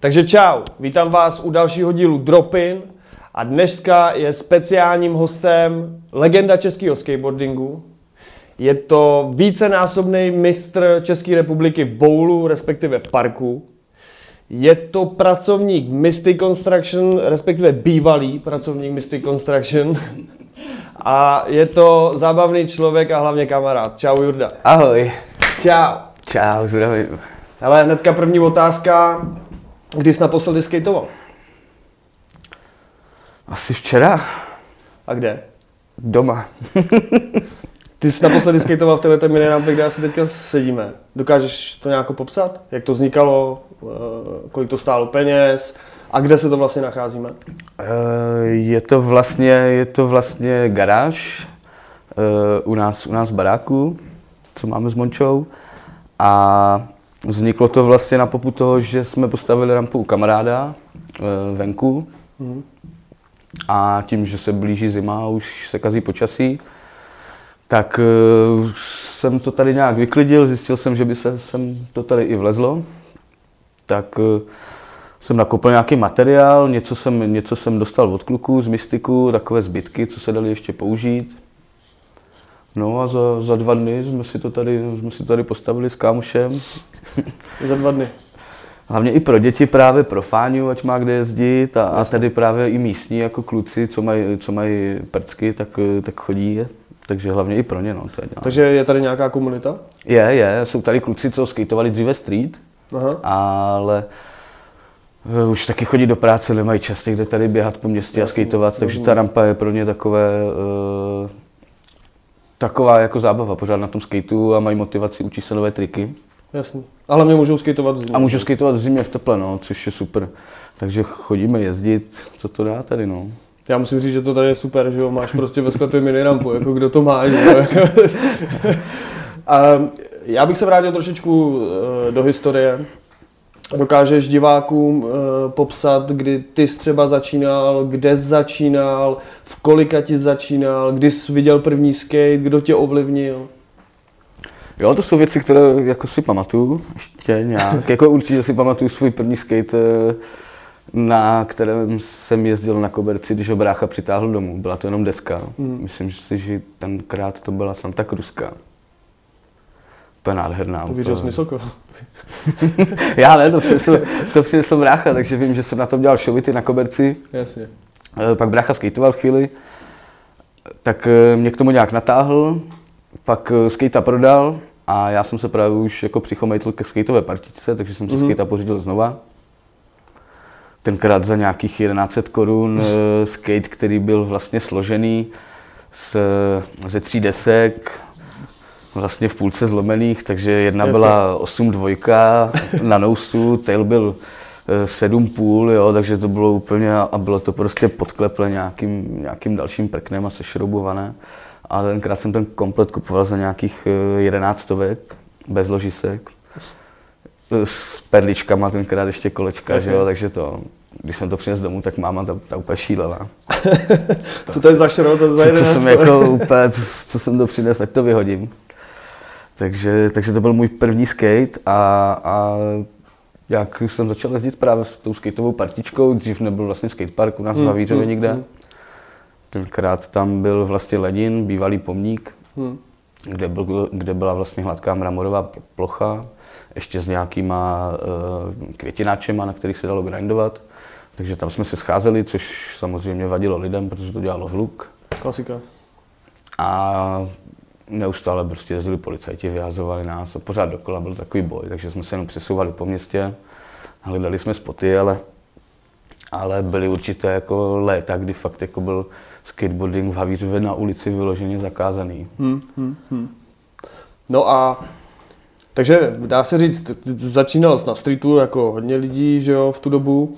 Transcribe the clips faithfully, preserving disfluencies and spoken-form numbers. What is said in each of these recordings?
Takže čau, vítám vás u dalšího dílu DROPIN a dneska je speciálním hostem legenda českého skateboardingu. Je to vícenásobný mistr České republiky v bowlu, respektive v parku. Je to pracovník v Mystic Construction, respektive bývalý pracovník Mystic Construction. A je to zábavný člověk a hlavně kamarád. Čau, Jurda. Ahoj. Čau. Čau, zdravím. Hele, hnedka první otázka. Kdy jsi naposledy skejtoval? Asi včera. A kde? Doma. Ty jsi naposledy skejtoval v této minirámpe, kde asi teďka sedíme. Dokážeš to nějak popsat? Jak to vznikalo? Kolik to stálo peněz? A kde se to vlastně nacházíme? Je to vlastně, je to vlastně garáž u nás, u nás v baráku, co máme s Mončou. A vzniklo to vlastně na popud toho, že jsme postavili rampu u kamaráda venku. Mm. A tím, že se blíží zima, už se kazí počasí, tak jsem to tady nějak vyklidil, zjistil jsem, že by se sem to tady i vlezlo. Tak jsem nakoupil nějaký materiál, něco jsem, něco jsem dostal od kluků z Mystiku, takové zbytky, co se daly ještě použít. No a za, za dva dny jsme si to tady, jsme si tady postavili s kámošem. Za dva dny. Hlavně i pro děti, právě pro fáňu, ať má kde jezdit. A, a tady právě i místní, jako kluci, co mají, co mají prcky, tak, tak chodí je. Takže hlavně i pro ně. No, to je dělá. Takže je tady nějaká komunita? Je, je. Jsou tady kluci, co skejtovali dříve street. Aha. Ale už taky chodí do práce, nemají čas někde tady běhat po městě. Jasný. A skejtovat. Takže ta rampa je pro ně takové... Uh, Taková jako zábava, pořád na tom skateu a mají motivaci, učí se nové triky. Jasně. A hlavně můžou skateovat v zimě. A můžou skateovat v zimě v teple, no, což je super. Takže chodíme jezdit, co to dá tady, no. Já musím říct, že to tady je super, že jo, máš prostě ve sklepě minirampu, jako kdo to má, že A já bych se vrátil trošičku do historie. Dokážeš divákům e, popsat, kdy ty jsi třeba začínal, kde jsi začínal, v kolika ti začínal, kdy jsi viděl první skate, kdo tě ovlivnil? Jo, to jsou věci, které jako si pamatuju ještě nějak. Jako určitě si pamatuju svůj první skate, na kterém jsem jezdil na koberci, když ho brácha přitáhl domů. Byla to jenom deska. Mm. Myslím si, že tenkrát to byla Santa Cruzka. Úplně nádherná. Uvěřil jsi Myslko? Já ne, to přinesl brácha, takže vím, že jsem na tom dělal šovity na koberci. Jasně. Pak brácha skejtoval chvíli, tak mě k tomu nějak natáhl, pak skejta prodal a já jsem se právě už jako přichomejtl ke skejtové partičce, takže jsem si mm-hmm. skejta pořídil znova. Tenkrát za nějakých jedenáct set korun skate, který byl vlastně složený z, ze tří desek, vlastně v půlce zlomených, takže jedna Jasně. byla osm dvojka na nousu, tail byl sedm půl, jo, takže to bylo úplně a bylo to prostě podkleple nějakým, nějakým dalším prknem a sešroubované. A tenkrát jsem ten komplet kupoval za nějakých jedenáctovek, bez ložisek, s perličkama, tenkrát ještě kolečka, jo, takže to, když jsem to přinesl domů, tak máma ta, ta úplně šílela. Co to je za šro, to je za jedenáctovek? Co jsem jako úplně, co, co jsem to přinesl, ať to vyhodím. Takže, takže to byl můj první skate a, a jak jsem začal jezdit právě s tou skateovou partičkou, dřív nebyl vlastně skatepark u nás v Havířově mm, nikde. Mm. Tenkrát tam byl vlastně Lenin, bývalý pomník, mm. kde, byl, kde byla vlastně hladká mramorová plocha, ještě s nějakýma uh, květináčema, na kterých se dalo grindovat. Takže tam jsme se scházeli, což samozřejmě vadilo lidem, protože to dělalo hluk. Klasika. A neustále prostě jezdili policajti, vyhazovali nás a pořád dokola byl takový boj, takže jsme se jenom přesouvali po městě, hledali jsme spoty, ale, ale byly určité jako léta, kdy fakt jako byl skateboarding v Havířově na ulici vyloženě zakázaný. Hmm, hmm, hmm. No a takže dá se říct, začínal jsi na streetu jako hodně lidí, že jo, v tu dobu.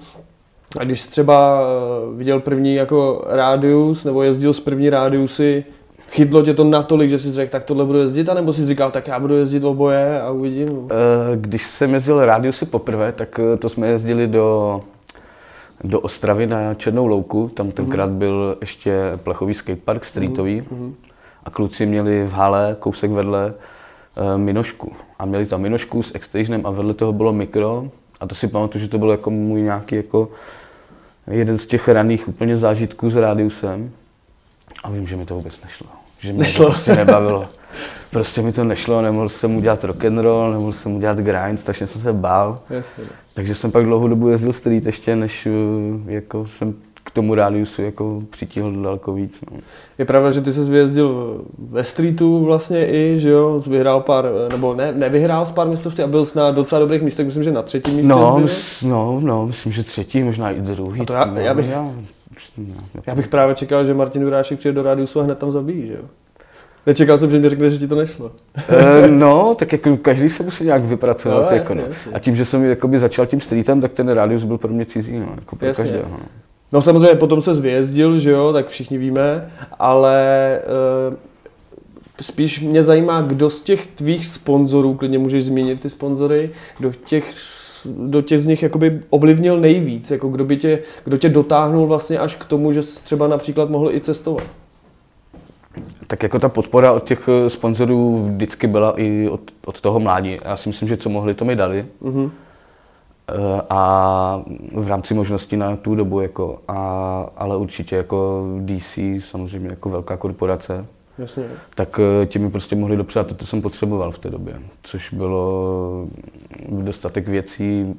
A když jsi třeba viděl první jako rádius nebo jezdil s první rádiusy, chytlo tě to natolik, že jsi řekl, tak tohle budu jezdit, anebo jsi říkal, tak já budu jezdit oboje a uvidím? Když jsem jezdil rádiusy poprvé, tak to jsme jezdili do, do Ostravy na Černou louku. Tam tenkrát byl ještě plechový skatepark, streetový. Mm-hmm. A kluci měli v hale, kousek vedle, minošku. A měli tam minošku s X-Stationem a vedle toho bylo mikro A to si pamatuju, že to byl jako můj nějaký jako jeden z těch raných úplně zážitků s rádiusem. A vím, že mi to vůbec nešlo. Že mi nešlo. To prostě nebavilo. Prostě mi to nešlo, nemohl jsem udělat rock'n'roll, nemohl jsem udělat grind, strašně jsem se bál. Jasně. Takže jsem pak dlouhou dobu jezdil street ještě, než jako jsem k tomu rádiusu jako přitihl daleko víc. No. Je pravda, že ty jsi vyjezdil ve streetu vlastně i, že jo, jsi vyhrál pár, nebo ne, nevyhrál z pár mistrovství a byl jsi na docela dobrých místech, myslím, že na třetím místě no, jsi byl. No, no, myslím, že třetí, možná i druhý. A to já, já bych... Já... Já bych právě čekal, že Martin Jurášek přijde do rádiusu a hned tam zabíjí, že jo? Nečekal jsem, že mi řekne, že ti to nešlo. E, no, tak jako každý se musí nějak vypracovat. No, jasně, jako, no. A tím, že jsem jakoby začal tím streetem, tak ten rádius byl pro mě cizí, no, jako pro jasně. každého. No. No samozřejmě, potom se zvězdil, že jo, tak všichni víme, ale e, spíš mě zajímá, kdo z těch tvých sponzorů, klidně můžeš zmínit ty sponzory, do těch do těch z nich jakoby ovlivnil nejvíc, jako kdo by tě, kdo tě dotáhnul vlastně až k tomu, že jsi třeba například mohl i cestovat? Tak jako ta podpora od těch sponzorů vždycky byla i od, od toho mládí. Já si myslím, že co mohli, to mi dali. Uh-huh. A v rámci možností na tu dobu jako, a, ale určitě jako D C, samozřejmě jako velká korporace. Jasně. Tak ti mi prostě mohli dopřát to, co jsem potřeboval v té době, což bylo dostatek věcí,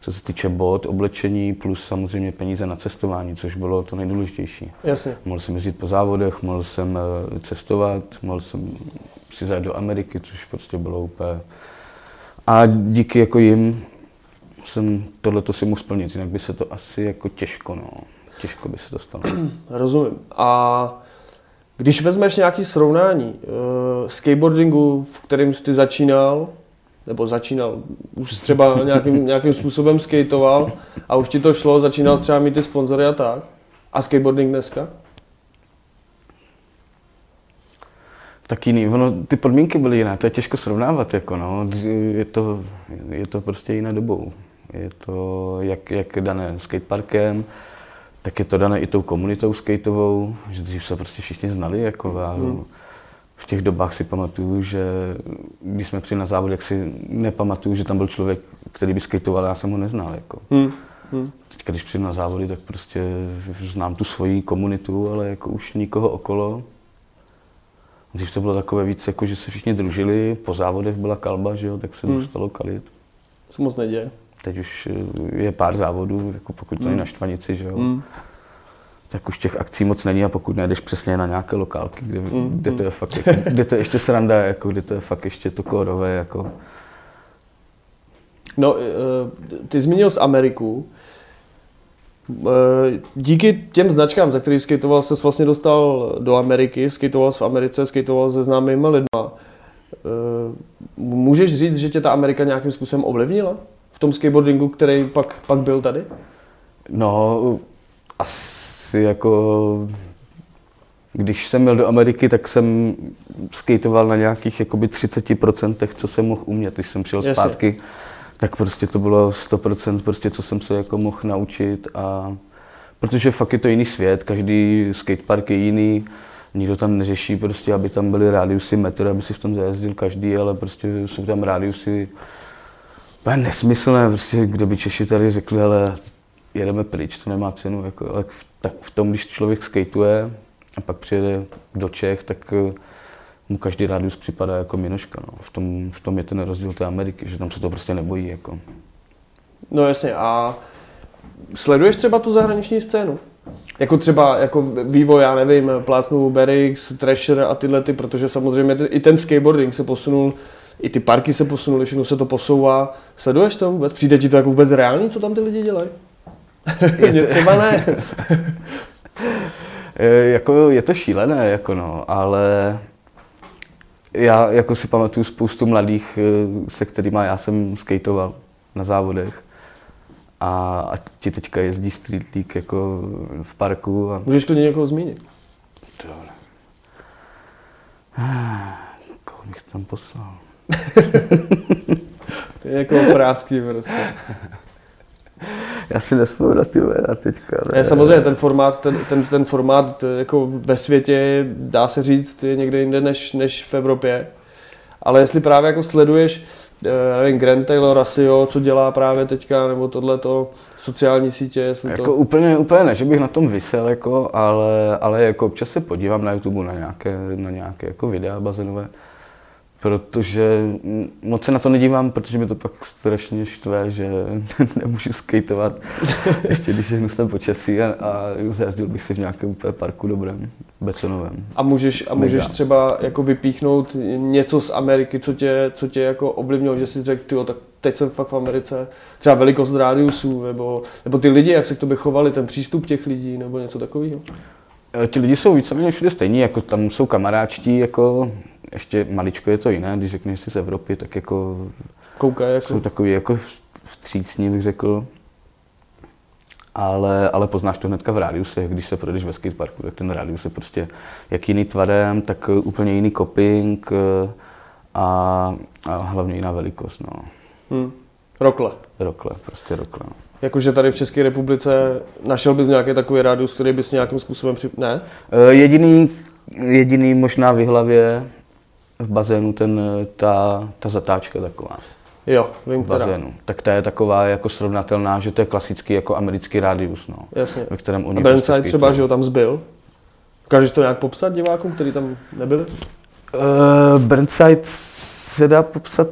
co se týče bod, oblečení, plus samozřejmě peníze na cestování, což bylo to nejdůležitější. Jasně. Mohl jsem jezdit po závodech, mohl jsem cestovat, mohl jsem si zajít do Ameriky, což prostě bylo úplně... A díky jako jim jsem tohleto si mohl splnit, jinak by se to asi jako těžko, no, těžko by se to stalo. Rozumím. A... Když vezmeš nějaké srovnání uh, skateboardingu, v kterém jsi začínal, nebo začínal, už třeba nějakým, nějakým způsobem skateoval a už ti to šlo, začínal třeba mít ty sponzory a tak. A skateboarding dneska? Tak jiný. Ono, ty podmínky byly jiné, to je těžko srovnávat. Jako no. je, to, je to prostě jiná dobou. Je to jak, jak dané skateparkem, tak je to dané i tou komunitou skateovou, že dřív se prostě všichni znali. Jako a mm. V těch dobách si pamatuju, že když jsme přijeli na závod, jak si nepamatuju, že tam byl člověk, který by skateoval, já jsem ho neznal. Jako. Mm. Mm. Teď, když přijdu na závody, tak prostě znám tu svoji komunitu, ale jako už nikoho okolo. Dřív to bylo takové víc, jako, že se všichni družili, po závodech byla kalba, že jo, tak se mm. dostalo kalit. Co moc neděje. Teď už je pár závodů, jako pokud to mm. je na Štvanici, že jo, mm. tak už těch akcí moc není a pokud nejdeš přesně na nějaké lokálky, kde, mm. kde to je fakt, kde to je ještě sranda, jako, kde to je fakt ještě to kórové, jako. No, ty zmínil z Ameriku. Díky těm značkám, za který skateoval, ses vlastně dostal do Ameriky, skateoval v Americe, skateoval se známými lidma. Můžeš říct, že tě ta Amerika nějakým způsobem ovlivnila? V tom skateboardingu, který pak, pak byl tady? No, asi jako... Když jsem jel do Ameriky, tak jsem skateoval na nějakých jakoby třicet procent, co jsem mohl umět. Když jsem přijel zpátky, Jasně. tak prostě to bylo sto procent, prostě, co jsem se jako mohl naučit. A... Protože fakt je to jiný svět, každý skatepark je jiný. Nikdo tam neřeší, prostě, aby tam byly rádiusy metr, aby si v tom zajezdil každý, ale prostě jsou tam rádiusy. To je nesmyslné, prostě, kdo by Češi tady řekli, ale jedeme pryč, to nemá cenu. Jako, ale v, tak v tom, když člověk skateuje a pak přijede do Čech, tak mu každý rádius připadá jako minoška. No. V tom, v tom je ten rozdíl té Ameriky, že tam se to prostě nebojí. Jako. No jasně, a sleduješ třeba tu zahraniční scénu? Jako třeba jako vývoj, já nevím, plácnu Berix, Thrasher a tyhle, ty, protože samozřejmě i ten skateboarding se posunul. I ty parky se posunuly, všechno se to posouvá. Sleduješ to vůbec? Přijde ti to jako vůbec reálný, co tam ty lidi dělají? Mně třeba ne. Jako, je to šílené, jako no, ale já jako si pamatuju spoustu mladých, se kterými já jsem skateoval na závodech. A, a ti teďka jezdí street league jako v parku. A... Můžeš klidně někoho zmínit? Dobre. Koho bych tam poslal? To je jako oprázky prostě. Já si nesmím na ty jména teďka. Ne? Ne, samozřejmě ten formát, ten, ten, ten formát jako ve světě, dá se říct, je někde jinde než, než v Evropě. Ale jestli právě jako sleduješ nevím, Grant Taylor Rasio, co dělá právě teďka, nebo tohleto, sociální sítě. Jako to... úplně, úplně ne, že bych na tom visel, jako, ale, ale jako občas se podívám na YouTube na nějaké, na nějaké jako videa bazénové, protože moc se na to nedívám, protože mi to pak strašně štve, že nemůžu skateovat, ještě když je znužné počasí a, a zajezdil bych si v nějakém úplně parku dobrém, betonovém. A můžeš, a můžeš třeba jako vypíchnout něco z Ameriky, co tě, co tě jako ovlivnilo, že jsi řekl, tyjo, tak teď jsem fakt v Americe, třeba velikost rádiusů, nebo, nebo ty lidi, jak se k tobě chovali, ten přístup těch lidí, nebo něco takového? Ti lidi jsou víceméně všude stejní, jako tam jsou kamaráčtí, jako... Ještě maličko je to jiné, když řekneš si z Evropy, tak jako koukají, jako... jsou takový jako vstřícní, bych řekl. Ale, ale poznáš to hnedka v rádiuse, když se projdeš ve skateparku, tak ten rádius je prostě jak jiný tvarem, tak úplně jiný koping a, a hlavně jiná velikost, no. Hmm. Rokle. Rokle, prostě rokle. No. Jakože tady v České republice našel bys nějaký takový rádius, který bys nějakým způsobem přip... Ne? Jediný, jediný možná v hlavě v bazénu ten, ta, ta zatáčka taková. Jo, vím, v bazénu. Teda. Tak ta je taková jako srovnatelná, že to je klasický jako americký rádius, no. Jasně. Ve kterém oni... A Burnside třeba, že ho tam zbyl? Dokážeš to nějak popsat divákům, který tam nebyli? Uh, Burnside se dá popsat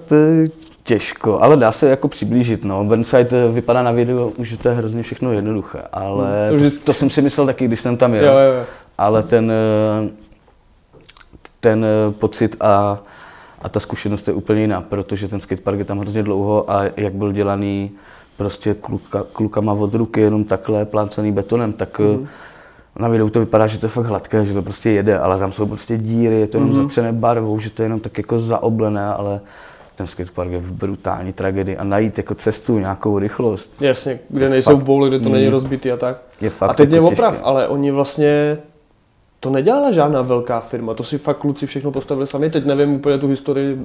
těžko, ale dá se jako přiblížit, no. Burnside vypadá na videu, že to je hrozně všechno jednoduché, ale... Hmm, to, vždy... to, to jsem si myslel taky, když jsem tam jel. Jo, jo, jo. Ale ten... ten pocit a, a ta zkušenost je úplně jiná, protože ten skatepark je tam hrozně dlouho a jak byl dělaný prostě kluka, klukama od ruky, jenom takhle pláncený betonem, tak mm. na videu to vypadá, že to je fakt hladké, že to prostě jede, ale tam jsou prostě díry, je to jenom mm. zatřené barvou, že to je jenom tak jako zaoblené, ale ten skatepark je v brutální tragédii a najít jako cestu, nějakou rychlost. Jasně, kde nejsou fakt, boule, kde to není rozbitý a tak. A teď mě oprav, ale oni vlastně to nedělala žádná velká firma, to si fakt kluci všechno postavili sami, teď nevím úplně tu historii.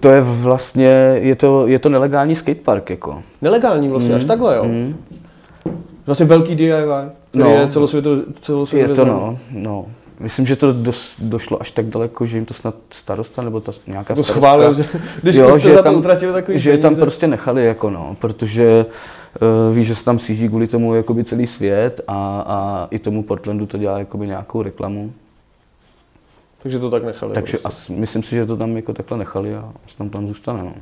To je vlastně, je to, je to nelegální skatepark jako. Nelegální vlastně, mm. až takhle jo. Mm. Vlastně velký D I Y, který no. je celosvětově celosvětově. Je to no, no. Myslím, že to do, došlo až tak daleko, že jim to snad starosta nebo ta nějaká to schválil, že když jo, jste že za tam, to utratili takový že peníze. Tam prostě nechali jako no, protože uh, víš, že se tam síží kvůli tomu jakoby celý svět a, a i tomu Portlandu to dělá jakoby nějakou reklamu. Takže to tak nechali. Takže prostě. Myslím si, že to tam jako takhle nechali a tam tam zůstane no.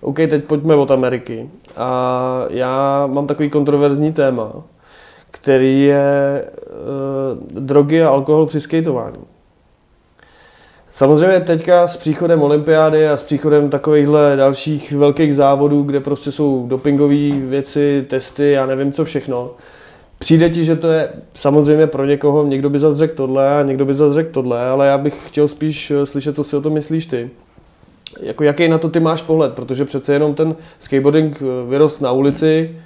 OK, teď pojďme od Ameriky. A já mám takový kontroverzní téma, který je e, drogy a alkohol při skejtování. Samozřejmě teďka s příchodem olympiády a s příchodem takovýchhle dalších velkých závodů, kde prostě jsou dopingové věci, testy a nevím co všechno, přijde ti, že to je samozřejmě pro někoho, někdo by zas řekl tohle a někdo by zas řekl tohle, ale já bych chtěl spíš slyšet, co si o tom myslíš ty. Jako, jaký na to ty máš pohled, protože přece jenom ten skateboarding vyrost na ulici,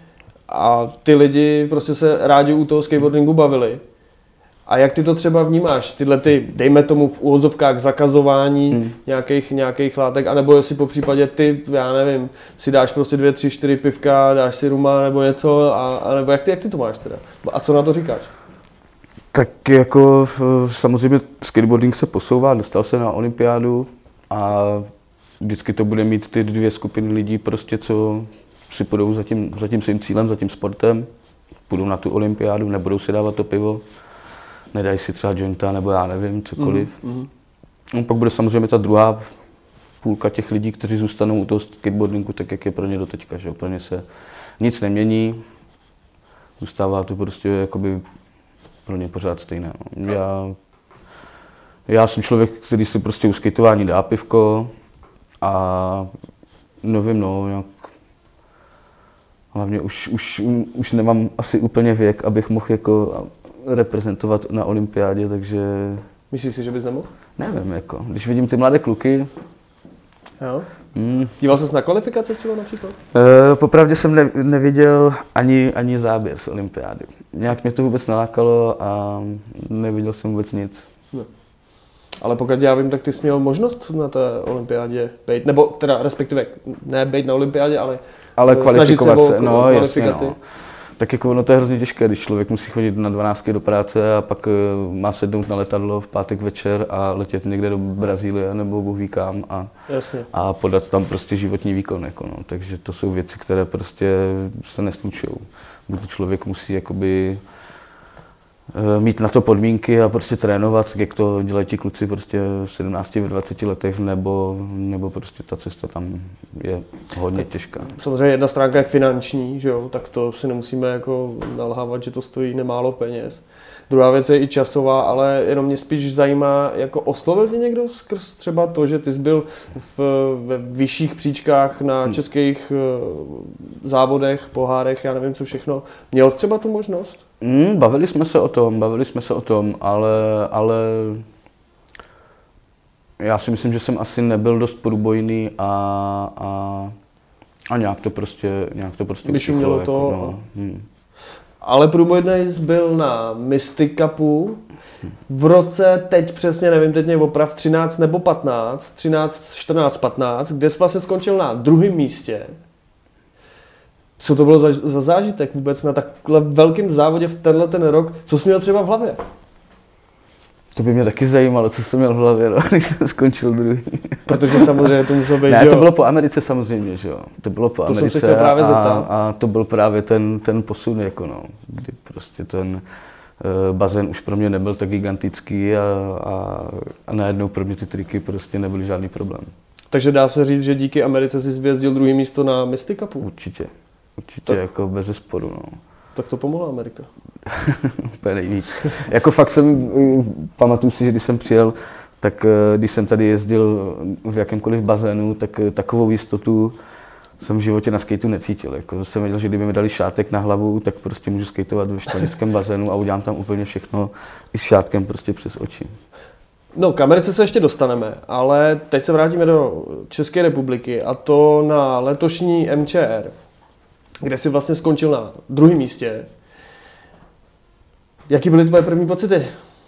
a ty lidi prostě se rádi u toho skateboardingu bavili. A jak ty to třeba vnímáš? Tyhle ty, dejme tomu v úvozovkách zakazování hmm. nějakých, nějakých látek, anebo jestli popřípadě ty, já nevím, si dáš prostě dvě, tři, čtyři pivka, dáš si ruma nebo něco, a, a nebo jak ty, jak ty to máš teda? A co na to říkáš? Tak jako samozřejmě skateboarding se posouvá, dostal se na olympiádu a vždycky to bude mít ty dvě skupiny lidí prostě, co si půjdou za tím, za tím svým cílem, za tím sportem, půjdou na tu olympiádu, nebudou si dávat to pivo, nedají si třeba jointa nebo já nevím, cokoliv. Mm-hmm. No, pak bude samozřejmě ta druhá půlka těch lidí, kteří zůstanou u toho skateboardingu, tak jak je pro ně doteďka, že pro ně se nic nemění, zůstává to prostě jakoby pro ně pořád stejné. Já, já jsem člověk, který si prostě u skateování dá pivko a nevím, no, nějak hlavně už, už, už nemám asi úplně věk, abych mohl jako reprezentovat na olympiádě, takže... Myslíš si, že bys nemohl? Nevím, jako. Když vidím ty mladé kluky... Jo. Hmm. Díval ses na kvalifikace třeba například? E, popravdě jsem ne, neviděl ani, ani záběr z olympiády. Nějak mě to vůbec nalákalo a neviděl jsem vůbec nic. No. Ale pokud já vím, tak ty jsi měl možnost na té olympiádě být, nebo teda respektive ne být na olympiádě, ale... Ale kvalifikovat se, no, jasně, no. tak jako no to je hrozně těžké, když člověk musí chodit na dvanáctky do práce a pak má sednout na letadlo v pátek večer a letět někde do Brazílie nebo Bůh ví kam a, a podat tam prostě životní výkon. Jako no. Takže to jsou věci, které prostě se neslučují. Buď člověk musí jakoby mít na to podmínky a prostě trénovat, jak to dělají ti kluci prostě v sedmnácti, dvaceti letech, nebo, nebo prostě ta cesta tam je hodně těžká. Samozřejmě jedna stránka je finanční, že jo? Tak to si nemusíme jako nalhávat, že to stojí nemálo peněz. Druhá věc je i časová, ale jenom mě spíš zajímá, jako oslovil tě někdo skrz třeba to, že ty jsi byl v, ve vyšších příčkách na českých závodech, pohárech, já nevím co všechno. Měl jsi třeba tu možnost? Mm, bavili jsme se o tom, bavili jsme se o tom, ale, ale já si myslím, že jsem asi nebyl dost průbojný a, a, a nějak to prostě, nějak to prostě ušlo. Jako, no. hmm. Ale průbojný jsi byl na Mystic Cupu v roce, teď přesně nevím, teď mě oprav, třináct nebo patnáct, třináct, čtrnáct, patnáct, kde jsi vlastně skončil na druhém místě. Co to bylo za, za zážitek vůbec na takhle velkém závodě v tenhle ten rok? Co jsi měl třeba v hlavě? To by mě taky zajímalo, co jsem měl v hlavě, no, když jsem skončil druhý. Protože samozřejmě to muselo být, ne, že jo? To bylo po Americe samozřejmě, že jo? To bylo po to Americe jsem se chtěl právě zeptat. A, a to byl právě ten, ten posun, jako no, kdy prostě ten uh, bazén už pro mě nebyl tak gigantický a, a, a najednou pro mě ty triky prostě nebyly žádný problém. Takže dá se říct, že díky Americe jsi zvězdil druhý místo na Mystic Cupu? Určitě. Určitě tak, jako bez zesporu, no. Tak to pomohla Amerika. Úplně nejvíc. Jako fakt jsem, pamatuju si, že když jsem přijel, tak když jsem tady jezdil v jakémkoliv bazénu, tak takovou jistotu jsem v životě na skateu necítil. Jako jsem věděl, že kdyby mi dali šátek na hlavu, tak prostě můžu skateovat ve štvanickém bazénu a udělám tam úplně všechno i s šátkem prostě přes oči. No, k Americe se ještě dostaneme, ale teď se vrátíme do České republiky a to na letošní M C R. Kde jsi vlastně skončil na druhém místě. Jaký byly tvoje první pocity?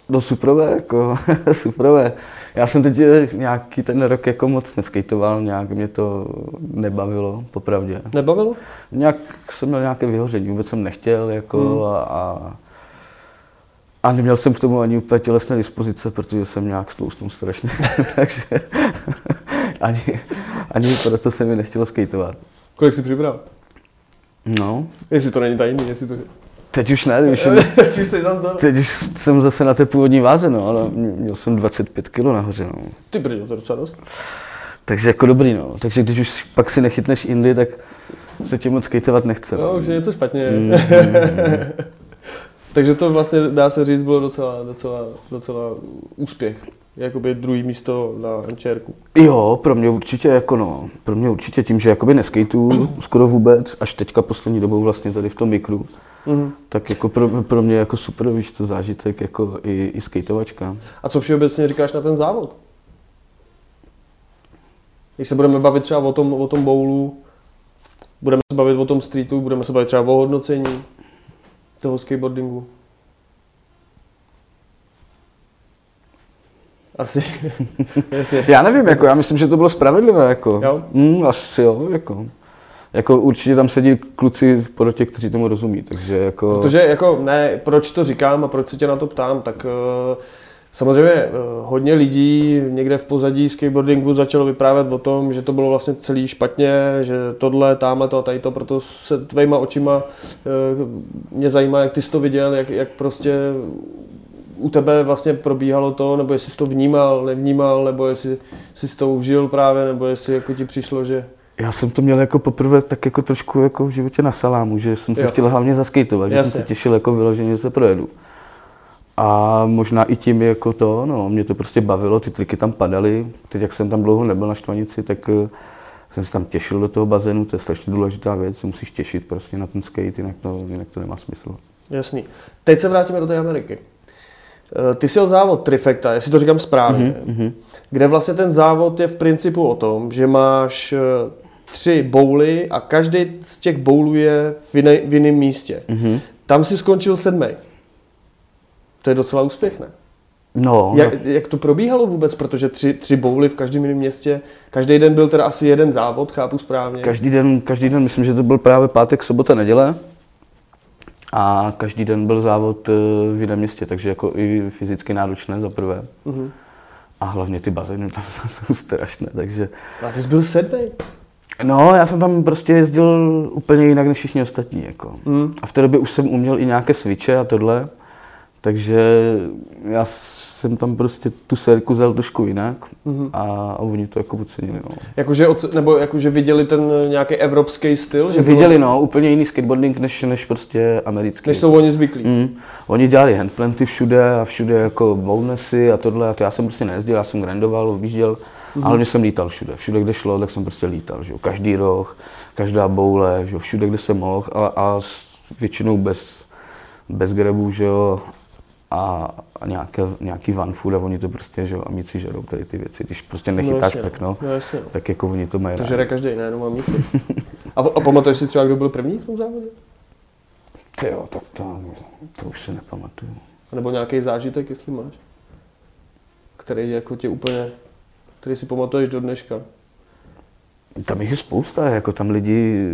No suprové, jako, suprové. Já jsem teď nějaký ten rok jako moc neskejtoval, nějak mě to nebavilo, popravdě. Nebavilo? Nějak jsem měl nějaké vyhoření, vůbec jsem nechtěl, jako hmm. a, a, a neměl jsem k tomu ani úplně tělesné dispozice, protože jsem nějak stloustnul strašně, takže ani, ani proto se mi nechtělo skejtovat. Kolik jsi přibral? No. Jestli to není tajný, jestli to... Teď už ne, už jen... teď, už teď už jsem zase na té původní váze, no, ale měl jsem dvacet pět kilo nahoře, no. Ty brdo, to je docela dost. Takže jako dobrý, no, takže když už pak si nechytneš indy, tak se tě moc skejtovat nechce. No, už je něco špatně. Mm. Takže to vlastně, dá se říct, bylo docela, docela, docela úspěch. Jakoby druhý místo na M C R ku. Jo, pro mě určitě jako no, pro mě určitě tím, že jakoby neskejtuju skoro vůbec, až teďka poslední dobou vlastně tady v tom mikru, mm-hmm. tak jako pro, pro mě jako super, víš co, zážitek jako i, i skejtovačka. A co všeobecně říkáš na ten závod? Když se budeme bavit třeba o tom, o tom bowlu, budeme se bavit o tom streetu, budeme se bavit třeba o hodnocení toho skateboardingu. Asi. Já nevím, jako, já myslím, že to bylo spravedlivé, jako. Jo? Mm, asi jo, jako. Jako určitě tam sedí kluci v porotě, kteří tomu rozumí, takže jako... Protože jako, ne, proč to říkám a proč se tě na to ptám, tak uh, samozřejmě uh, hodně lidí někde v pozadí skateboardingu začalo vyprávět o tom, že to bylo vlastně celý špatně, že tohle, tamhle to a tadyto, proto se tvejma očima uh, mě zajímá, jak ty jsi to viděl, jak, jak prostě... U tebe vlastně probíhalo to, nebo jestli jsi to vnímal, nevnímal, nebo jestli jsi to užil právě, nebo jestli jako ti přišlo, že... Já jsem to měl jako poprvé tak jako trošku jako v životě na salámu, že jsem se jo. chtěl hlavně zaskejtovat, že jsem se těšil jako vyloženě, že se projedu. A možná i tím jako to, no, mě to prostě bavilo, ty triky tam padaly, teď jak jsem tam dlouho nebyl na Štvanici, tak jsem se tam těšil do toho bazénu, to je strašně důležitá věc, se musíš těšit prostě na ten skate, jinak to, jinak to nemá smysl. Jasný. Teď se vrátíme do té Ameriky. Ty jsi jel závod Trifecta, jestli to říkám správně, mm-hmm. kde vlastně ten závod je v principu o tom, že máš tři bowly a každý z těch bowlů je v jiném místě. Mm-hmm. Tam jsi skončil sedmý. To je docela úspěch, ne? No. Jak, jak to probíhalo vůbec, protože tři, tři bowly v každém jiném městě, každý den byl teda asi jeden závod, chápu správně? Každý den, každý den, myslím, že to byl právě pátek, sobota, neděle. A každý den byl závod v jiném městě, takže jako i fyzicky náročné za prvé. Mm-hmm. A hlavně ty bazény tam jsou strašné, takže... A ty jsi byl sedmej. No, já jsem tam prostě jezdil úplně jinak než všichni ostatní, jako. Mm. A v té době už jsem uměl i nějaké switche a tohle, takže já jsem tam prostě tu sérku vzal trošku jinak mm. a, a oni to jako ocenili, no. Jakože, nebo jakože viděli ten nějaký evropský styl? Že viděli, bylo... no, úplně jiný skateboarding než, než prostě americký. Než jsou oni zvyklí. Mm. Oni dělali handplanty všude a všude jako bonusy a tohle a to já jsem prostě nejezdil, já jsem grandoval, objížděl. Mm-hmm. Ale mě jsem lítal všude, všude, kde šlo, tak jsem prostě lítal, že jo, každý roh, každá boule, že jo, všude, kde jsem mohl a, a většinou bez, bez grabů, že jo, a, a nějaké, nějaký one food a oni to prostě, že jo, a míci žerou tady ty věci, když prostě nechytáš no, pekno, no, jasně, no. Tak jako oni to mají rád. To žere každý, nejenom a míci. A, a pamatuješ si třeba, kdo byl první v tom závodě? Ty jo, tak to, to už se nepamatuju. A nebo nějaký zážitek, jestli máš, který jako tě úplně... který si pamatuješ do dneška? Tam jich je spousta, jako tam lidi,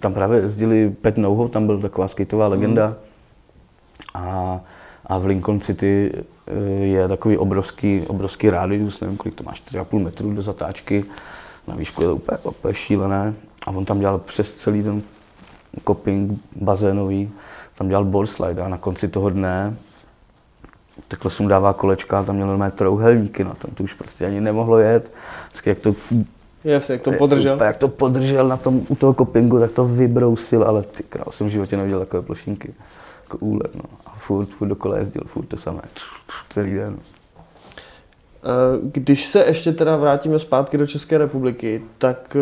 tam právě jezdili Pet Nouho, tam byla taková skateová legenda. Mm. A, a v Lincoln City je takový obrovský, obrovský rádius, nevím kolik to máš, čtyři a půl metru do zatáčky. Na výšku je to úplně, úplně šílené. A on tam dělal přes celý den coping bazénový, tam dělal boardslide a na konci toho dne takhle sundává kolečka, tam měl normálně trouhelníky, no, tam to už prostě ani nemohlo jet. Vždycky jak to, yes, jak to podržel, jak to podržel na tom, u toho kopingu, tak to vybrousil, ale ty král, jsem v životě neviděl takové plošinky, jako úlet, no. A furt, furt dokola jezdil, furt to samé, celý den. Když se ještě teda vrátíme zpátky do České republiky, tak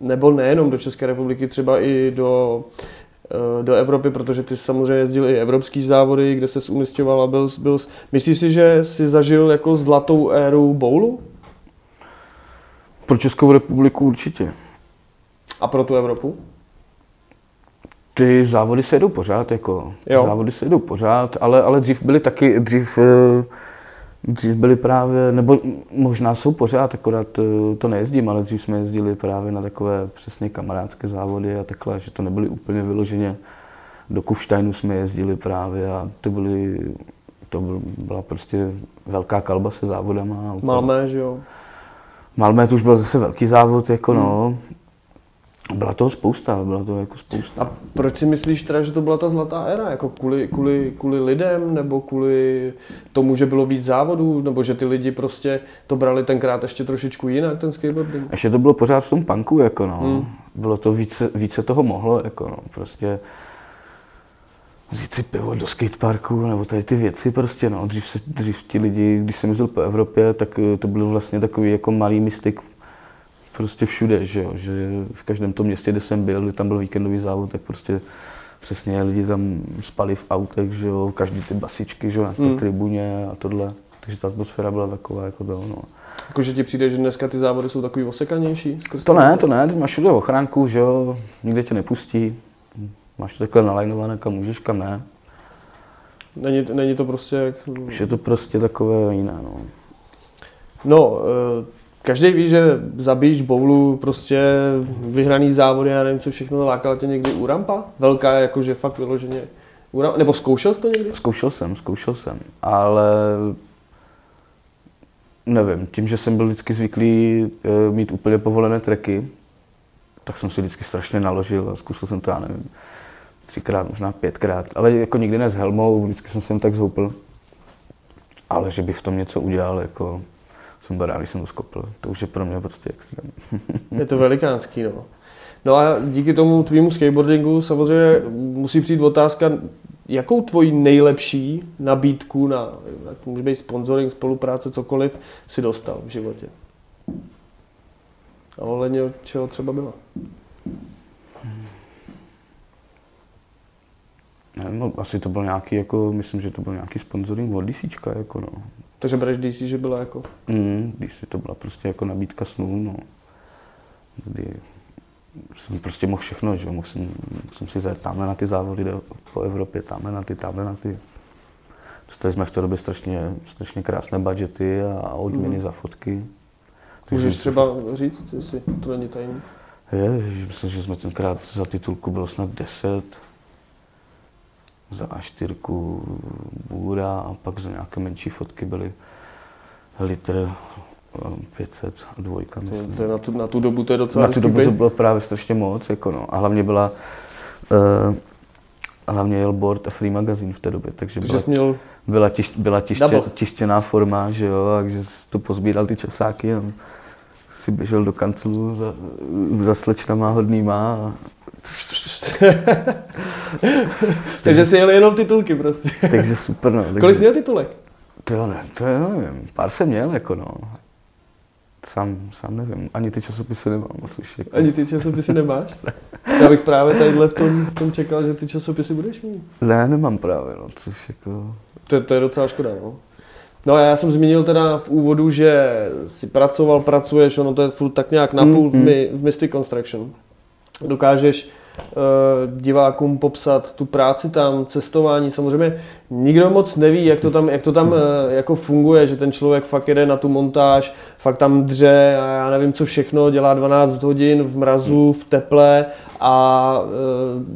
nebo nejenom do České republiky, třeba i do do Evropy, protože ty samozřejmě jezdil i evropský závody, kde ses umisťoval a byl, byl... Myslíš si, že jsi zažil jako zlatou éru bowlu? Pro Českou republiku určitě. A pro tu Evropu? Ty závody se jedou pořád, jako. Jo. Závody se jedou pořád, ale, ale dřív byly taky, dřív, dřív byly právě, nebo možná jsou pořád, akorát to nejezdím, ale dřív jsme jezdili právě na takové přesně kamarádské závody a takhle, že to nebyly úplně vyloženě. Do Kufsteinu jsme jezdili právě a to byly, to byla prostě velká kalba se závodama. Malmé, že jo? Malmé to už byl zase velký závod, jako hmm. no. Byla toho spousta, byla to jako spousta. A proč si myslíš teda, že to byla ta zlatá éra? Jako kvůli, kvůli, kvůli lidem, nebo kvůli tomu, že bylo víc závodů, nebo že ty lidi prostě to brali tenkrát ještě trošičku jinak, ten skateboarding? Ještě to bylo pořád v tom punku, jako no. Hmm. Bylo to více, více toho mohlo, jako no. Prostě vzít si pivo do skateparku, nebo tady ty věci prostě, no. Dřív, se, dřív ti lidi, když jsem jezdil po Evropě, tak to byl vlastně takový jako malý mystik. Prostě všude, že jo, že v každém tom městě, kde jsem byl, kde tam byl víkendový závod, tak prostě přesně lidi tam spali v autech, že jo, každý ty basičky, že jo, na té mm. tribuně a tohle. Takže ta atmosféra byla taková jako to, no. Jakože ti přijde, že dneska ty závody jsou takový osekanější? To ne, to ne, ty máš všude ochránku, že jo, nikde tě nepustí, máš to takhle nalajnované, kam můžeš, kam ne. Není, není to prostě jak... Už je to prostě takové jiné, no. No, e... Každý ví, že za beach bowlu prostě vyhraný závody, já nevím co všechno, lákala tě někdy u rampa? Velká, jakože fakt vyloženě u rampa? Nebo zkoušel jsi to někdy? Zkoušel jsem, zkoušel jsem, ale nevím, tím, že jsem byl vždycky zvyklý e, mít úplně povolené tracky, tak jsem si vždycky strašně naložil a zkusil jsem to, já nevím, třikrát, možná pětkrát, ale jako nikdy ne s helmou, vždycky jsem se jen tak zhoupil, ale že bych v tom něco udělal, jako... Jsem byl rád, když jsem to skopil. To už je pro mě prostě extrém. Je to velikánský, no. No a díky tomu tvýmu skateboardingu samozřejmě musí přijít otázka, jakou tvoji nejlepší nabídku na, může být sponsoring, spolupráce, cokoliv, si dostal v životě? A ohledně od čeho třeba byla? Nevím, no, asi to byl nějaký, jako, myslím, že to byl nějaký sponsoring od DCčka, jako no. Takže bereš D C, že byla jako? Mm, D C to byla prostě jako nabídka snů, no. Kdy jsem prostě mohl všechno, že mohl jsem, jsem si zajet tamhle na ty závody po Evropě, tamhle na ty, tamhle na ty. Dostali jsme v té době strašně, strašně krásné budžety a odměny mm. za fotky. Takže můžeš třeba fot... říct, jestli to není tajný? Je, myslím, že jsme tenkrát za titulku bylo snad deset. za á čtyřku Bůra a pak za nějaké menší fotky byly litr pět set a dvojka, myslím. To je na, tu, na tu dobu to je docela Na tu dobu být. To bylo právě strašně moc, jako no. A hlavně byla, uh, hlavně jel Board a Free Magazine v té době, takže byla, měl byla, tiš, byla tiště, tištěná forma, že jo, takže jsi to pozbíral ty časáky a si běžel do kanclu za, za slečnama hodnýma a... Takže si jeli jenom titulky prostě. Takže super, no. Takže... Kolik jsi měl titulek? To jo, ne, to jo, nevím. Pár jsem měl, jako no. Sám, sám nevím. Ani ty časopisy nemám moc už. Jako. Ani ty časopisy nemáš? Já bych právě tadyhle v tom, v tom čekal, že ty časopisy budeš mít. Ne, nemám právě, no, což jako... To, to je docela škoda, no. No a já jsem zmínil teda v úvodu, že si pracoval, pracuješ, ono to je furt tak nějak napůl mm, v, my, v Mystic Construction. Dokážeš divákům popsat tu práci tam, cestování, samozřejmě nikdo moc neví, jak to tam, jak to tam jako funguje, že ten člověk fakt jede na tu montáž, fakt tam dře a já nevím co všechno, dělá dvanáct hodin v mrazu, v teple a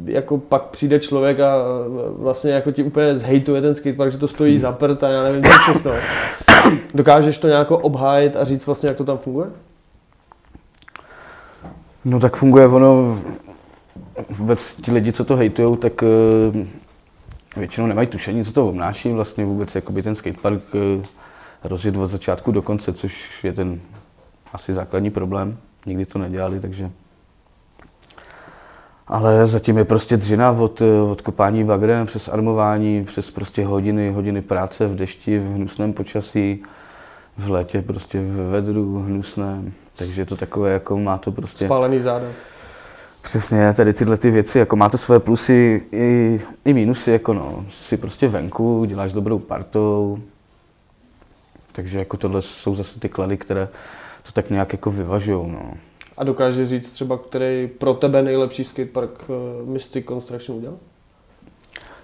jako pak přijde člověk a vlastně jako ti úplně zhejtuje ten skatepark, že to stojí za prd a já nevím co všechno. Dokážeš to nějak obhájit a říct vlastně, jak to tam funguje? No tak funguje ono... Vůbec ti lidi, co to hejtujou, tak většinou nemají tušení, co to obnáší. Vlastně vůbec jakoby ten skatepark rozjet od začátku do konce, což je ten asi základní problém. Nikdy to nedělali, takže... Ale zatím je prostě dřina od, od kopání bagrem, přes armování, přes prostě hodiny, hodiny práce v dešti, v hnusném počasí, v létě prostě ve vedru hnusném. Takže je to takové, jako má to prostě... Spálený záda. Přesně, tady tyhle ty věci, jako má to svoje plusy i, i mínusy, jako no, jsi prostě venku, děláš dobrou partou, takže jako tohle jsou zase ty klady, které to tak nějak jako vyvažujou, no. A dokáže říct třeba, který pro tebe nejlepší skatepark Mystic Construction udělal?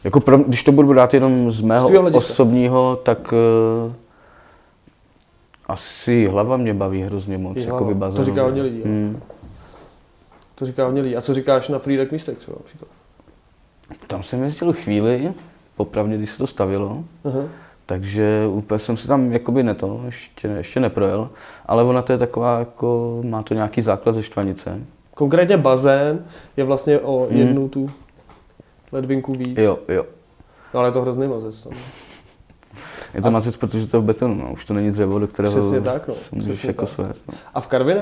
Jako pro, když to budu dát jenom z mého z osobního, tak uh, asi Hlava mě baví hrozně moc, jako by bazénu. To říká hodně lidí, hmm. To říká hodně lidí. A co říkáš na Frýdek-Místek třeba například? Tam jsem jezdil chvíli, popravdě, když se to stavilo. Aha. Takže úplně jsem se tam jakoby ne to, ještě, ještě neprojel. Ale ona to je taková, jako má to nějaký základ ze Štvanice. Konkrétně bazén je vlastně o jednu hmm. tu ledvinku víc. Jo, jo. No, ale je to hrozný mazec tam. Je to A... mazec, protože to je v betonu, no. Už to není dřevo, do kterého Přesně tak, no. Přesně jako tak. Svézt, no. A v Karvině?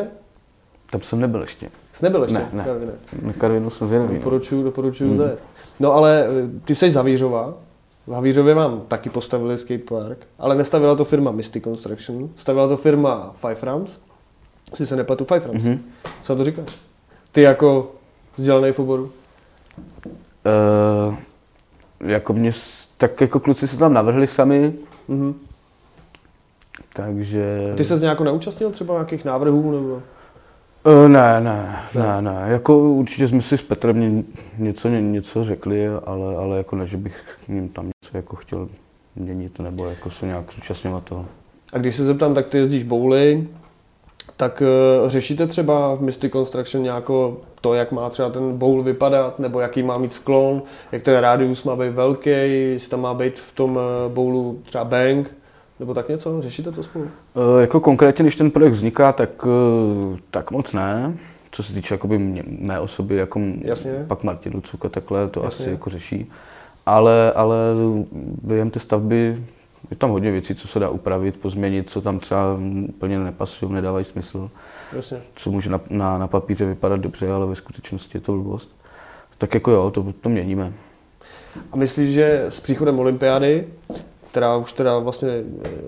Tam jsem nebyl ještě. Jsi nebyl ještě? Ne, ne. Karvine. Na Karvinu jsem zjevný. Doporučuji, doporučuji hmm. zajet. No ale ty jsi z Havířova. V Havířově vám taky postavili skatepark, ale nestavila to firma Mystic Construction, stavila to firma Five Rounds. Si se nepletu Five Rounds. Mm-hmm. Co to říkáš? Ty jako vzdělaný v oboru? Uh, jako mě, tak jako kluci se tam navrhli sami. Mm-hmm. Takže... A ty ses nějak neúčastnil třeba nějakých návrhů nebo... Ne, ne, ne, ne, jako určitě jsme si s Petrem něco, něco řekli, ale, ale jako ne, že bych tam něco jako chtěl měnit nebo jako se nějak zúčastňovat toho. A když se zeptám, tak ty jezdíš bowling, tak uh, řešíte třeba v Mystic Construction nějako to, jak má třeba ten bowl vypadat, nebo jaký má mít sklon, jak ten rádius má být velký, jestli tam má být v tom bowlu třeba bang? Nebo tak něco? Řešíte to spolu? E, jako konkrétně, když ten projekt vzniká, tak, tak moc ne. Co se týče jakoby mě, mé osoby, jako Jasně. pak Martin Lucuk a takhle, to Jasně. asi jako řeší. Ale, ale během té stavby je tam hodně věcí, co se dá upravit, pozměnit, co tam třeba úplně nepasují, nedávají smysl. Jasně. Co může na, na, na papíře vypadat dobře, ale ve skutečnosti je to blbost. Tak jako jo, to, to měníme. A myslíš, že s příchodem olympiády, která už teda vlastně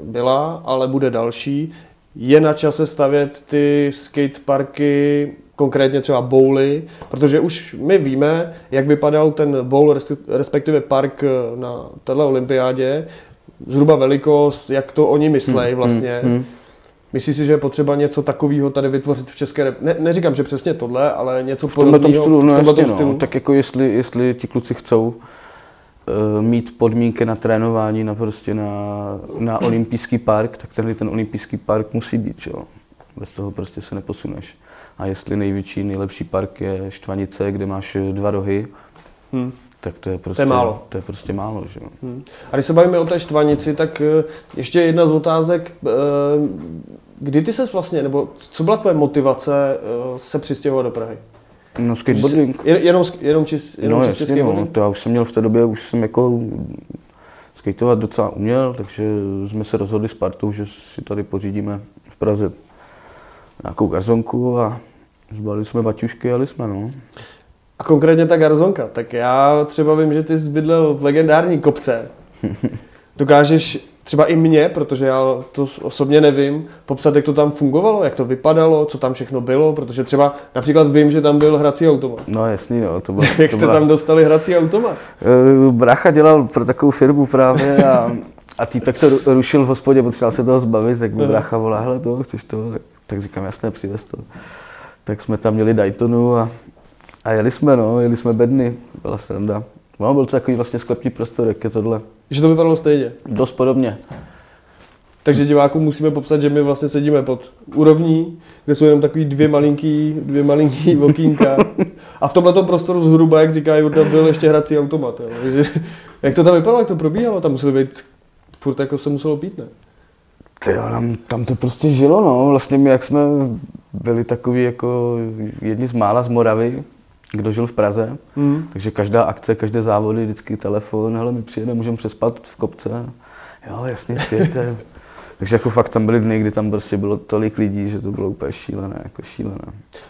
byla, ale bude další. Je na čase stavět ty skateparky, konkrétně třeba bowly, protože už my víme, jak vypadal ten bowl, respektive park na téhle olympiádě, zhruba velikost, jak to oni myslejí vlastně. Hmm, hmm, hmm. Myslíš si, že je potřeba něco takového tady vytvořit v České republice? Ne, neříkám, že přesně tohle, ale něco v podobného, v tomhle tom stylu. Tak jako jestli, jestli ti kluci chcou mít podmínky na trénování na, prostě na, na olympijský park, tak tenhle ten olympijský park musí být, jo. Bez toho prostě se neposuneš. A jestli největší, nejlepší park je Štvanice, kde máš dva rohy, hmm. tak to je prostě, to je málo. To je prostě málo, že? Hmm. A když se bavíme o té Štvanici, tak ještě jedna z otázek. Kdy ty ses vlastně, nebo co byla tvoje motivace se přistěhovat do Prahy? No skateboarding. Jen, jenom jenom, čis, jenom no, čistě jasně, skateboarding? No, to já už jsem měl v té době, už jsem jako skateovat docela uměl, takže jsme se rozhodli s partou, že si tady pořídíme v Praze nějakou garzonku a zbalili jsme baťušky a jeli jsme, no. A konkrétně ta garzonka, tak já třeba vím, že ty jsi bydlel v legendární Kopce. Dokážeš třeba i mě, protože já to osobně nevím, popsat, jak to tam fungovalo, jak to vypadalo, co tam všechno bylo, protože třeba například vím, že tam byl hrací automat. No jasný, no. To byla, jak to jste byla... tam dostali hrací automat? Brácha dělal pro takovou firmu právě a, a týpek to rušil v hospodě, potřeboval se toho zbavit, tak mi brácha volá, hele to, chceš to, tak, tak říkám, jasné, přivez to. Tak jsme tam měli Daytonu a, a jeli jsme, no, jeli jsme bedny, byla sranda. No, byl to takový vlastně sklepní prostorek, je tohle. Že to vypadalo stejně? Dost podobně. Takže divákům musíme popsat, že my vlastně sedíme pod úrovní, kde jsou jenom takový dvě malinký, dvě malinký okýnka. A v tomhletom prostoru zhruba, jak říká Jurda, byl ještě hrací automat. Jo. Jak to tam vypadalo, jak to probíhalo? Tam muselo být, furt jako se muselo pít, ne? Tyjo, tam, tam to prostě žilo, no. Vlastně my, jak jsme byli takový jako jedni z mála z Moravy, kdo žil v Praze, mm. takže každá akce, každé závody, vždycky telefon, hele, my přijede, můžeme přespat v Kopce. Jo, jasně, přijete. Takže jako fakt tam byly dny, kdy tam prostě bylo tolik lidí, že to bylo úplně šílené, jako šílené.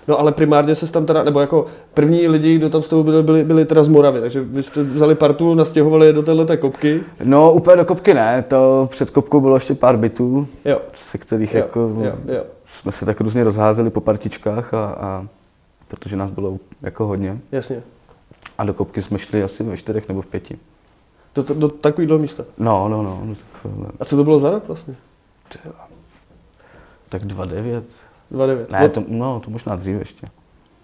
No ale primárně se tam teda, nebo jako první lidi, kdo tam s tebou byli, byli, byli teda z Moravy, takže vy jste vzali partu, nastěhovali je do téhleté Kopky? No úplně do Kopky ne, to před Kopkou bylo ještě pár bytů, jo. se kterých jo. jako jo. Jo. jsme se tak různě rozházeli po partičkách a, a protože nás bylo jako hodně. Jasně. A do Kopky jsme šli asi ve čtyřech nebo v pěti. Do, do, do takového místa? No, no, no. A co to bylo za rok vlastně? Tak dva devět. dva devět. Ne, to, no, to možná dřív ještě.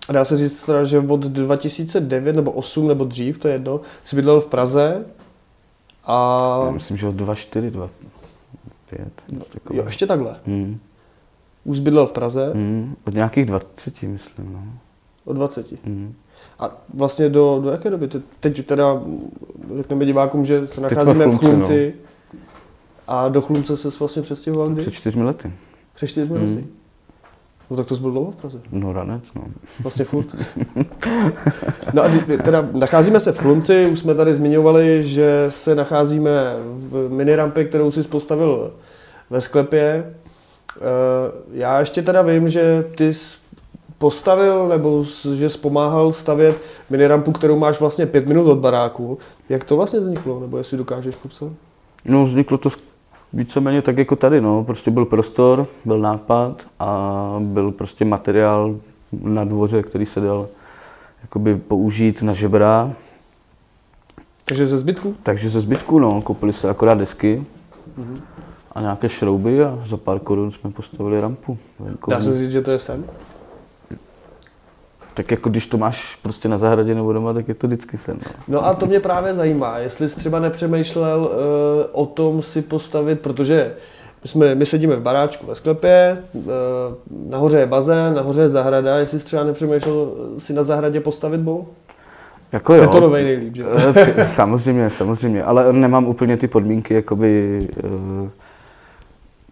A dá se říct, že od dva tisíce devět nebo osm nebo dřív, to je jedno, jsi bydlel v Praze a... Já myslím, že od dva čtyři, dva pět. Jo, ještě takhle. Hmm. Už bydlel v Praze. Hmm. Od nějakých dvaceti, myslím, no. Od dvaceti. Mm. A vlastně do, do jaké doby? Teď teda řekneme divákům, že se nacházíme v Chlumci. No. A do Chlumce se vlastně přestěhoval kdy? Před čtyřmi lety. Před čtyřmi mm. lety? No tak to jsi byl dlouho v Praze. No ranec, no. Vlastně furt. No a teda nacházíme se v Chlumci, už jsme tady zmiňovali, že se nacházíme v minirampě, kterou jsi postavil ve sklepě. Já ještě teda vím, že ty postavil, nebo že zpomáhal stavět minirampu, kterou máš vlastně pět minut od baráku. Jak to vlastně vzniklo, nebo jestli dokážeš popsat? No vzniklo to víceméně tak jako tady, no. Prostě byl prostor, byl nápad a byl prostě materiál na dvoře, který se dal jakoby použít na žebra. Takže ze zbytku? Takže ze zbytku, no. Koupili se akorát desky. Mhm. A nějaké šrouby a za pár korun jsme postavili rampu. Dá se říct, že to je sen? Tak jako když to máš prostě na zahradě nebo doma, tak je to vždycky sen. No, no a to mě právě zajímá, jestli jsi třeba nepřemýšlel uh, o tom si postavit, protože my, jsme, my sedíme v baráčku ve sklepě, uh, nahoře je bazén, nahoře je zahrada, jestli jsi třeba nepřemýšlel si na zahradě postavit bowl? Jako jo. Betonovej nejlíp, že? Samozřejmě, samozřejmě, ale nemám úplně ty podmínky, jakoby... Uh,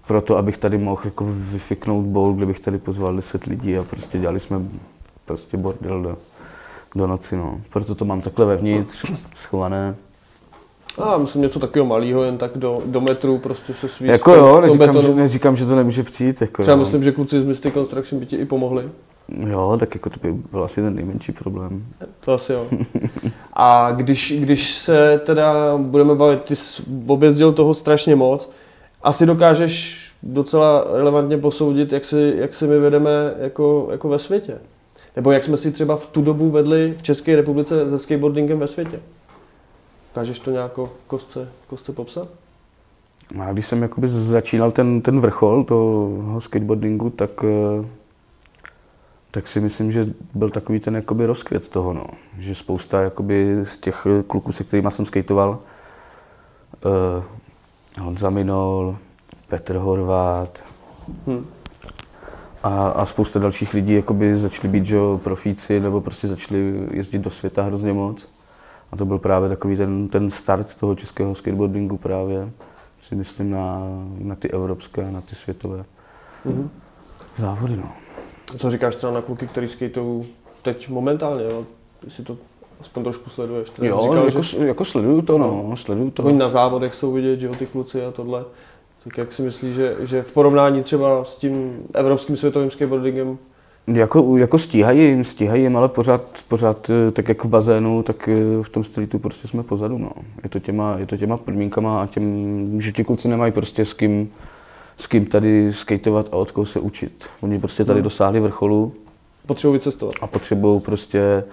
proto, abych tady mohl jako vyfiknout bowl, kde bych tady pozval deset lidí a prostě dělali jsme prostě bordel do, do noci, no. Proto to mám takhle vevnitř, schované. A myslím něco takového malého, jen tak do, do metru prostě se svíš. Jako jo, neříkám že, neříkám, že to nemůže přijít. Jako třeba jo. Myslím, že kluci z Mystic Construction by ti i pomohli. Jo, tak jako to by byl asi ten nejmenší problém. To asi jo. A když, když se teda budeme bavit, ty jsi objezdil toho strašně moc, asi dokážeš docela relevantně posoudit, jak si, jak si my vedeme jako, jako ve světě. Nebo jak jsme si třeba v tu dobu vedli v České republice se skateboardingem ve světě. Dokážeš to nějako kostce, kostce popsat? A když jsem jakoby začínal ten, ten vrchol toho skateboardingu, tak, tak si myslím, že byl takový ten jakoby rozkvět toho. No. Že spousta jakoby z těch kluků, se kterýma jsem skejtoval, uh, Honza Minol, Petr Horvát hmm. a, a spousta dalších lidí jakoby začali být, že profíci, nebo prostě začali jezdit do světa hrozně moc. A A to byl právě takový ten, ten start toho českého skateboardingu právě, si myslím, na, na ty evropské, na ty světové mm-hmm. závody. No. Co říkáš třeba na kluky, který skateují teď momentálně, jo? Jestli to aspoň trošku sleduješ? Jo, říkal, jako, že... jako sleduju to, no, no sleduju to. Oni na závodech jsou vidět, že jo, ty kluci a tohle. Tak jak si myslíš, že, že v porovnání třeba s tím evropským světovým skateboardingem? Jako, jako stíhají jim, stíhají jim, ale pořád, pořád tak jak v bazénu, tak v tom streetu prostě jsme pozadu, no. Je to těma, je to těma podmínkama a tím, že ti kluci nemají prostě s kým, s kým tady skateovat a od koho se učit. Oni prostě tady hmm. dosáhli vrcholu. Potřebují vycestovat. A potřebují prostě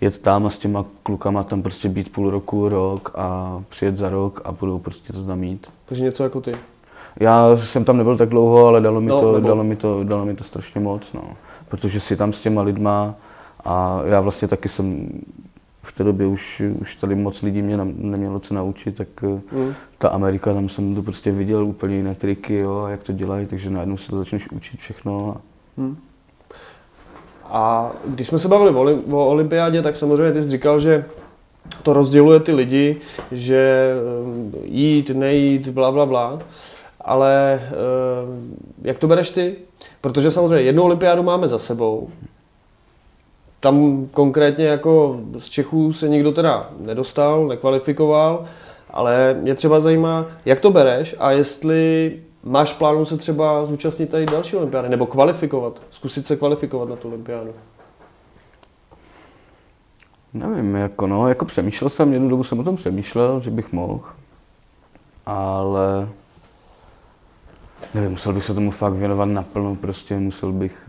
jet tam a s těma klukama tam prostě být půl roku, rok a přijet za rok a budou prostě to tam mít. Takže něco jako ty. Já jsem tam nebyl tak dlouho, ale dalo mi, no, to, nebo... dalo mi, to, dalo mi to strašně moc, no. Protože jsi tam s těma lidma a já vlastně taky jsem v té době už, už tady moc lidí mě na, nemělo co naučit, tak mm. ta Amerika, tam jsem to prostě viděl úplně jiné triky, jo, jak to dělají, takže najednou si to začneš učit všechno. A, mm. a když jsme se bavili o olympiádě, tak samozřejmě ty jsi říkal, že to rozděluje ty lidi, že jít, nejít, bla, bla, bla. Ale jak to bereš ty? Protože samozřejmě jednu olympiádu máme za sebou. Tam konkrétně jako z Čechů se nikdo teda nedostal, nekvalifikoval, ale mě třeba zajímá, jak to bereš a jestli máš plánu se třeba zúčastnit tady další olympiády, nebo kvalifikovat, zkusit se kvalifikovat na tu olympiádu. Nevím, jako no, jako přemýšlel jsem, jednu dobu jsem o tom přemýšlel, že bych mohl, ale... Nevím, musel bych se tomu fakt věnovat naplno, prostě musel bych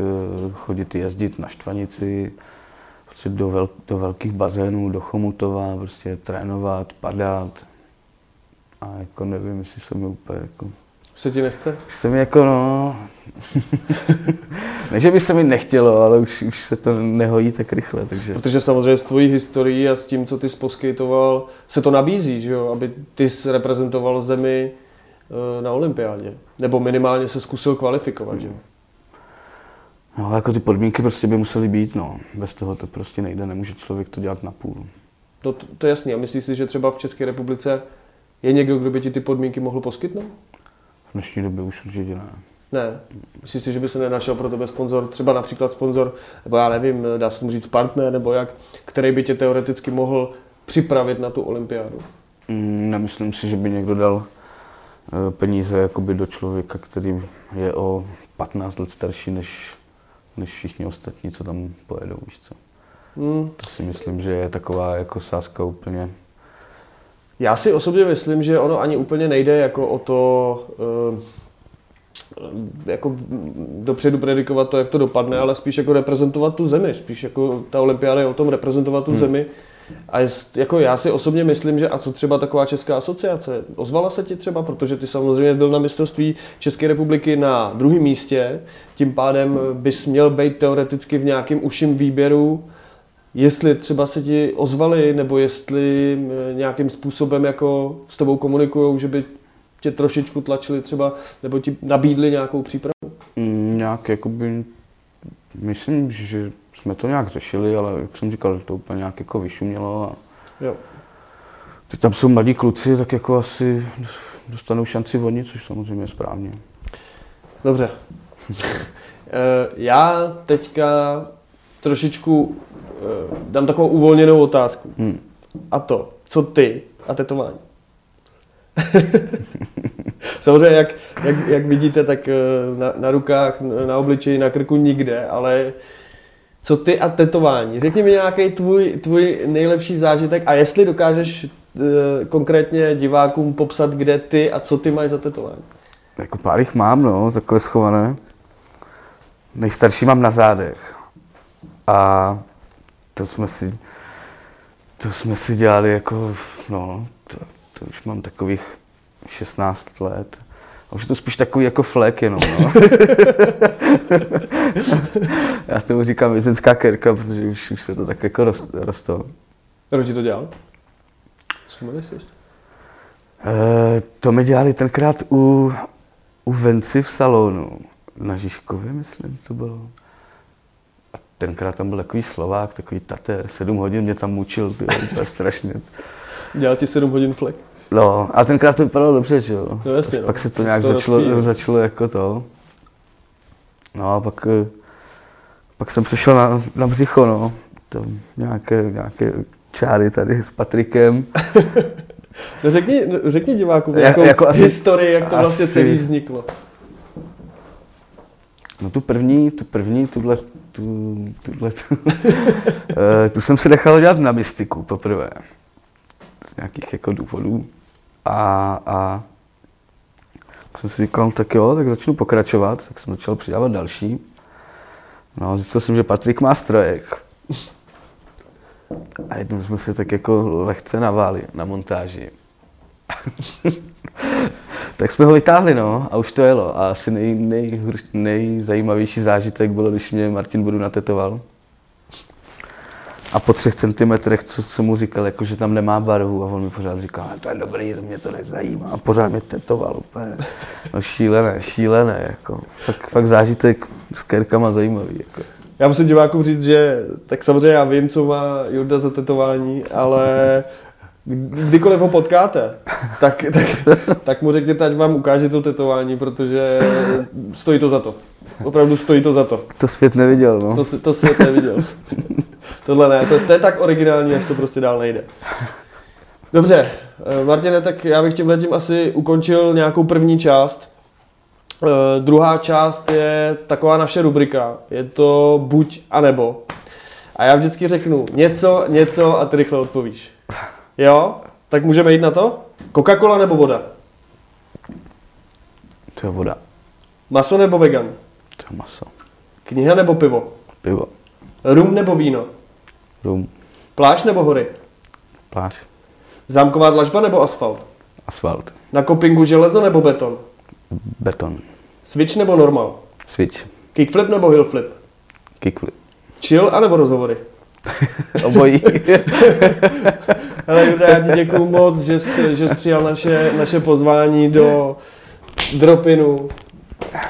chodit jezdit na Štvanici, prostě do, vel, do velkých bazénů, do Chomutova, prostě trénovat, padat a jako nevím, jestli se mi úplně jako... Už se ti nechce? Už se mi jako no... Ne, že by se mi nechtělo, ale už, už se to nehojí tak rychle, takže... Protože samozřejmě s tvojí historií a s tím, co ty poskejtoval, se to nabízí, že jo? Aby ty jsi reprezentoval zemi na olympiádě, nebo minimálně se zkusil kvalifikovat, hmm. že? No, jako ty podmínky prostě by musely být, no. Bez toho to prostě nejde, nemůže člověk to dělat napůl. No, to, to je jasný. A myslíš si, že třeba v České republice je někdo, kdo by ti ty podmínky mohl poskytnout? V dnešní době už určitě ne. Ne? Myslíš si, že by se nenašel pro tebe sponzor, třeba například sponzor, nebo já nevím, dá se mu říct partner, nebo jak, který by tě teoreticky mohl připravit na tu olympiádu? Hmm, nemyslím si, že by někdo dal peníze jakoby do člověka, který je o patnáct let starší než, než všichni ostatní, co tam pojedou, víš co. Hmm. To si myslím, že je taková jako sázka úplně. Já si osobně myslím, že ono ani úplně nejde jako o to, jako dopředu predikovat to, jak to dopadne, ale spíš jako reprezentovat tu zemi, spíš jako ta olympiáda je o tom reprezentovat tu hmm. zemi. A jest, jako já si osobně myslím, že a co třeba taková česká asociace, ozvala se ti třeba, protože ty samozřejmě byl na mistrovství České republiky na druhém místě, tím pádem bys měl být teoreticky v nějakém uším výběru, jestli třeba se ti ozvali, nebo jestli nějakým způsobem jako s tebou komunikujou, že by tě trošičku tlačili třeba, nebo ti nabídli nějakou přípravu? Nějak jakoby, myslím, že... jsme to nějak řešili, ale jak jsem říkal, to úplně nějak jako vyšumělo a jo. Teď tam jsou mladí kluci, tak jako asi dostanou šanci oni, což samozřejmě je správně. Dobře. Já teďka trošičku dám takovou uvolněnou otázku. Hmm. A to, co ty a tetování? Samozřejmě, jak, jak, jak vidíte, tak na, na rukách, na obličeji, na krku nikde, ale co ty a tetování? Řekni mi nějaký tvůj, tvůj nejlepší zážitek a jestli dokážeš e, konkrétně divákům popsat, kde ty a co ty máš za tetování. Jako pár jich mám, no, takové schované. Nejstarší mám na zádech. A to jsme si, to jsme si dělali jako, no, to, to už mám takových šestnáct let. A už je to spíš takový jako flek jenom, no. Já tomu říkám vězeňská kerka, protože už, už se to tak jako rost, rostlo. Kdo ti to dělal? Vzpomeneš si ještě? E, to mi dělali tenkrát u, u Venci v salonu. Na Žižkově, myslím, to bylo. A tenkrát tam byl takový Slovák, takový Tater, sedm hodin mě tam mučil, ty, to strašně. Dělal ti sedm hodin flek? No, a tenkrát to vypadalo dobře, že jo. No, jasně, pak no. se to nějak to začalo, začalo jako to. No a pak, pak jsem přišel na, na břicho, no. To nějaké, nějaké čáry tady s Patrikem. No řekni, řekni divákům nějakou jako, jako historii, jak to vlastně asi celý vzniklo. No tu první, tu první, tuhle, tu, tuhle, tu, tu jsem si nechal dělat na mystiku poprvé. Z nějakých jako důvodů. A, a jsem si říkal, tak jo, tak začnu pokračovat, tak jsem začal přidávat další. No zjistil jsem, že Patrik má strojek. A jednou jsme se tak jako lehce naváli na montáži. Tak jsme ho vytáhli, no, a už to jelo. A asi nej, nej, nejzajímavější zážitek bylo, když mě Martin Buru natetoval. A po třech centimetrech, co jsem mu říkal, jako, že tam nemá barvu. A on mi pořád říkal, to je dobrý, to mě to nezajímá. A pořád mě tetoval úplně. No šílené, šílené, jako. Fakt, fakt zážitek s kérkama zajímavý, jako. Já musím divákům říct, že tak samozřejmě já vím, co má Jurda za tetování, ale kdykoliv ho potkáte, tak, tak, tak mu řekněte, ať vám ukáže to tetování, protože stojí to za to. Opravdu stojí to za to. To svět neviděl, no. To, to svět neviděl. Tohle ne, to, to je tak originální, až to prostě dál nejde. Dobře, Martine, tak já bych tímhletím asi ukončil nějakou první část. Uh, druhá část je taková naše rubrika, je to buď a nebo. A já vždycky řeknu něco, něco a ty rychle odpovíš. Jo? Tak můžeme jít na to? Coca-Cola nebo voda? To je voda. Maso nebo vegan? To je maso. Kniha nebo pivo? Pivo. Rum nebo víno? Rum. Pláž nebo hory? Pláž. Zámková dlažba nebo asfalt? Asfalt. Na kopingu železo nebo beton? Beton. Switch nebo normal? Switch. Kickflip nebo hillflip? Kickflip. Chill anebo rozhovory? Obojí. Hele Jurda, já ti děkuju moc, že jsi, že jsi přijal naše, naše pozvání do Dropinu.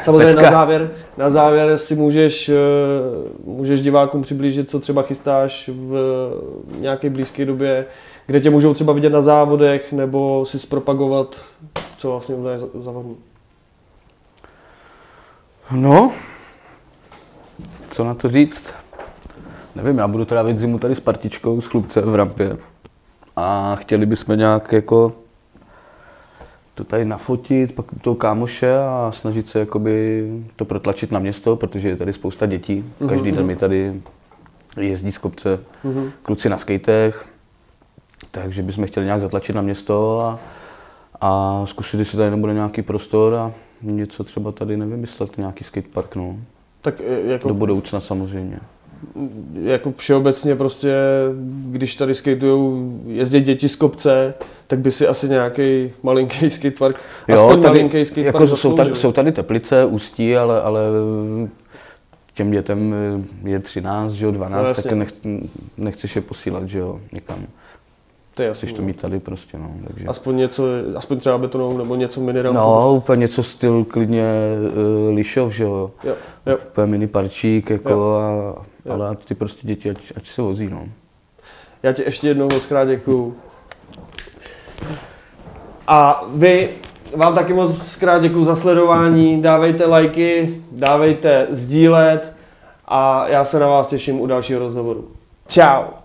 Samozřejmě na závěr, na závěr si můžeš, můžeš divákům přiblížit, co třeba chystáš v nějaké blízké době, kde tě můžou třeba vidět na závodech, nebo si zpropagovat, co vlastně uděláš za vodní. No, co na to říct? Nevím, já budu trávit zimu tady s partičkou, s Chlumcem v rampě. A chtěli bychom nějak jako to tady nafotit, pak toho kámoše a snažit se jakoby to protlačit na město, protože je tady spousta dětí. Každý den mi tady jezdí z kopce kluci na skejtech. Takže bychom chtěli nějak zatlačit na město a, a zkusit, jestli tady nebude nějaký prostor a něco třeba tady nevymyslet, nějaký skatepark, no. Tak jako do budoucna samozřejmě. Jako všeobecně prostě, když tady skatujou, jezdí děti z kopce, tak by si asi nějaký malinký skatepark, jo, aspoň tady, malinký skatepark jako jsou, tady, jsou tady Teplice, Ústí, ale, ale těm dětem je třináct, že jo, dvanáct, no, tak nech, nechceš je posílat, že jo, někam. To je jasný. Chceš to mít tady prostě, no, takže. Aspoň něco, aspoň třeba betonovou nebo něco minerálku. No, prostě. Úplně něco styl klidně uh, Lišov, že jo. Jo, jo. Úplně mini parčík, jako, jo. A, jo. Ale ty prostě děti, ať, ať se vozí, no. Já ti ještě jednou moc krát děkuju. A vy, vám taky moc krát děkuju za sledování, dávejte lajky, dávejte sdílet a já se na vás těším u dalšího rozhovoru. Čau.